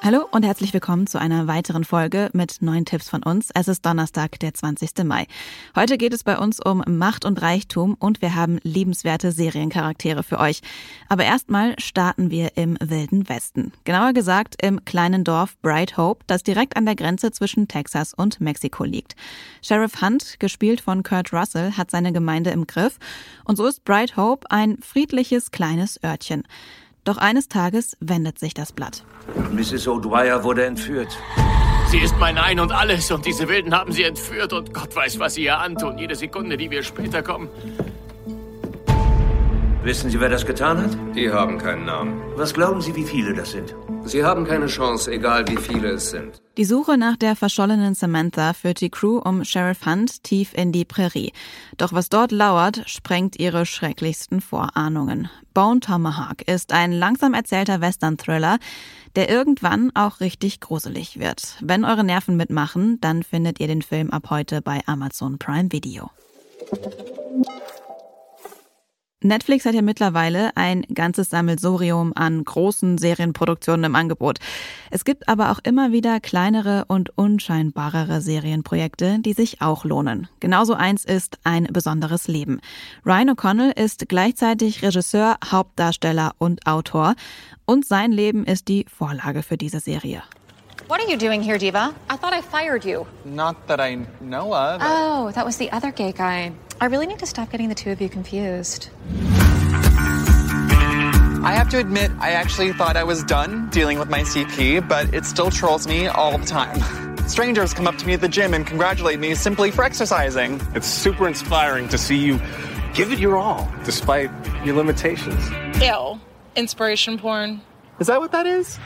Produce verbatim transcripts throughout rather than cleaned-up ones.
Hallo und herzlich willkommen zu einer weiteren Folge mit neuen Tipps von uns. Es ist Donnerstag, der zwanzigsten Mai. Heute geht es bei uns um Macht und Reichtum und wir haben liebenswerte Seriencharaktere für euch. Aber erstmal starten wir im Wilden Westen. Genauer gesagt im kleinen Dorf Bright Hope, das direkt an der Grenze zwischen Texas und Mexiko liegt. Sheriff Hunt, gespielt von Kurt Russell, hat seine Gemeinde im Griff und so ist Bright Hope ein friedliches kleines Örtchen. Doch eines Tages wendet sich das Blatt. Misses O'Dwyer wurde entführt. Sie ist mein Ein und Alles und diese Wilden haben sie entführt und Gott weiß, was sie ihr antun. Jede Sekunde, die wir später kommen. Wissen Sie, wer das getan hat? Die haben keinen Namen. Was glauben Sie, wie viele das sind? Sie haben keine Chance, egal wie viele es sind. Die Suche nach der verschollenen Samantha führt die Crew um Sheriff Hunt tief in die Prärie. Doch was dort lauert, sprengt ihre schrecklichsten Vorahnungen. Bone Tomahawk ist ein langsam erzählter Western-Thriller, der irgendwann auch richtig gruselig wird. Wenn eure Nerven mitmachen, dann findet ihr den Film ab heute bei Amazon Prime Video. Netflix hat ja mittlerweile ein ganzes Sammelsurium an großen Serienproduktionen im Angebot. Es gibt aber auch immer wieder kleinere und unscheinbarere Serienprojekte, die sich auch lohnen. Genauso eins ist Ein besonderes Leben. Ryan O'Connell ist gleichzeitig Regisseur, Hauptdarsteller und Autor. Und sein Leben ist die Vorlage für diese Serie. What are you doing here, Diva? I thought I fired you. Not that I know of. Oh, that was the other gay guy. I really need to stop getting the two of you confused. I have to admit, I actually thought I was done dealing with my C P, but it still trolls me all the time. Strangers come up to me at the gym and congratulate me simply for exercising. It's super inspiring to see you give it your all, despite your limitations. Ew. Inspiration porn. Is that what that is?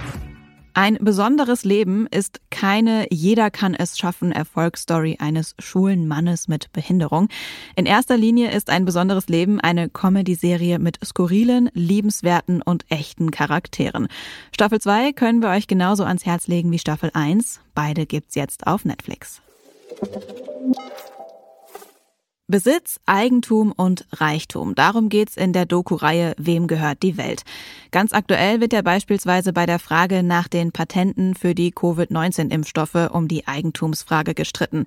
Ein besonderes Leben ist keine Jeder-kann-es-schaffen-Erfolgsstory eines schwulen Mannes mit Behinderung. In erster Linie ist Ein besonderes Leben eine Comedy-Serie mit skurrilen, liebenswerten und echten Charakteren. Staffel zwei können wir euch genauso ans Herz legen wie Staffel eins. Beide gibt's jetzt auf Netflix. Besitz, Eigentum und Reichtum. Darum geht's in der Doku-Reihe Wem gehört die Welt? Ganz aktuell wird ja beispielsweise bei der Frage nach den Patenten für die Covid neunzehn Impfstoffe um die Eigentumsfrage gestritten.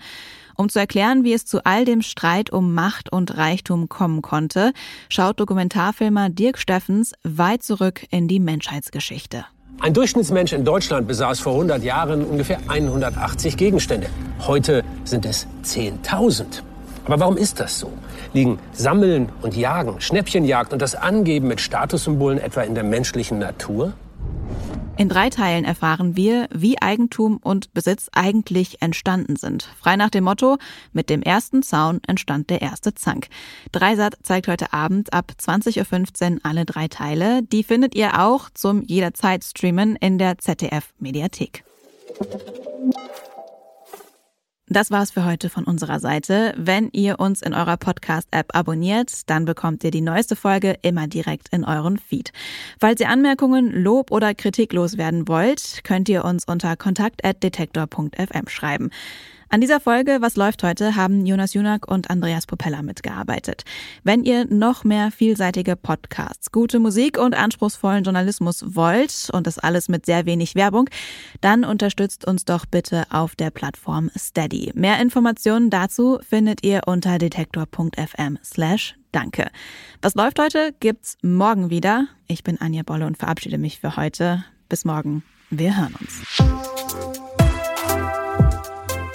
Um zu erklären, wie es zu all dem Streit um Macht und Reichtum kommen konnte, schaut Dokumentarfilmer Dirk Steffens weit zurück in die Menschheitsgeschichte. Ein Durchschnittsmensch in Deutschland besaß vor hundert Jahren ungefähr hundertachtzig Gegenstände. Heute sind es zehntausend. Aber warum ist das so? Liegen Sammeln und Jagen, Schnäppchenjagd und das Angeben mit Statussymbolen etwa in der menschlichen Natur? In drei Teilen erfahren wir, wie Eigentum und Besitz eigentlich entstanden sind. Frei nach dem Motto, mit dem ersten Zaun entstand der erste Zank. drei sat zeigt heute Abend ab zwanzig Uhr fünfzehn alle drei Teile. Die findet ihr auch zum jederzeit streamen in der Z D F-Mediathek. Das war's für heute von unserer Seite. Wenn ihr uns in eurer Podcast-App abonniert, dann bekommt ihr die neueste Folge immer direkt in euren Feed. Falls ihr Anmerkungen, Lob oder Kritik loswerden wollt, könnt ihr uns unter kontakt at detektor punkt f m schreiben. An dieser Folge Was läuft heute haben Jonas Junak und Andreas Popella mitgearbeitet. Wenn ihr noch mehr vielseitige Podcasts, gute Musik und anspruchsvollen Journalismus wollt und das alles mit sehr wenig Werbung, dann unterstützt uns doch bitte auf der Plattform Steady. Mehr Informationen dazu findet ihr unter detektor punkt f m slash danke. Was läuft heute gibt's morgen wieder. Ich bin Anja Bolle und verabschiede mich für heute. Bis morgen. Wir hören uns.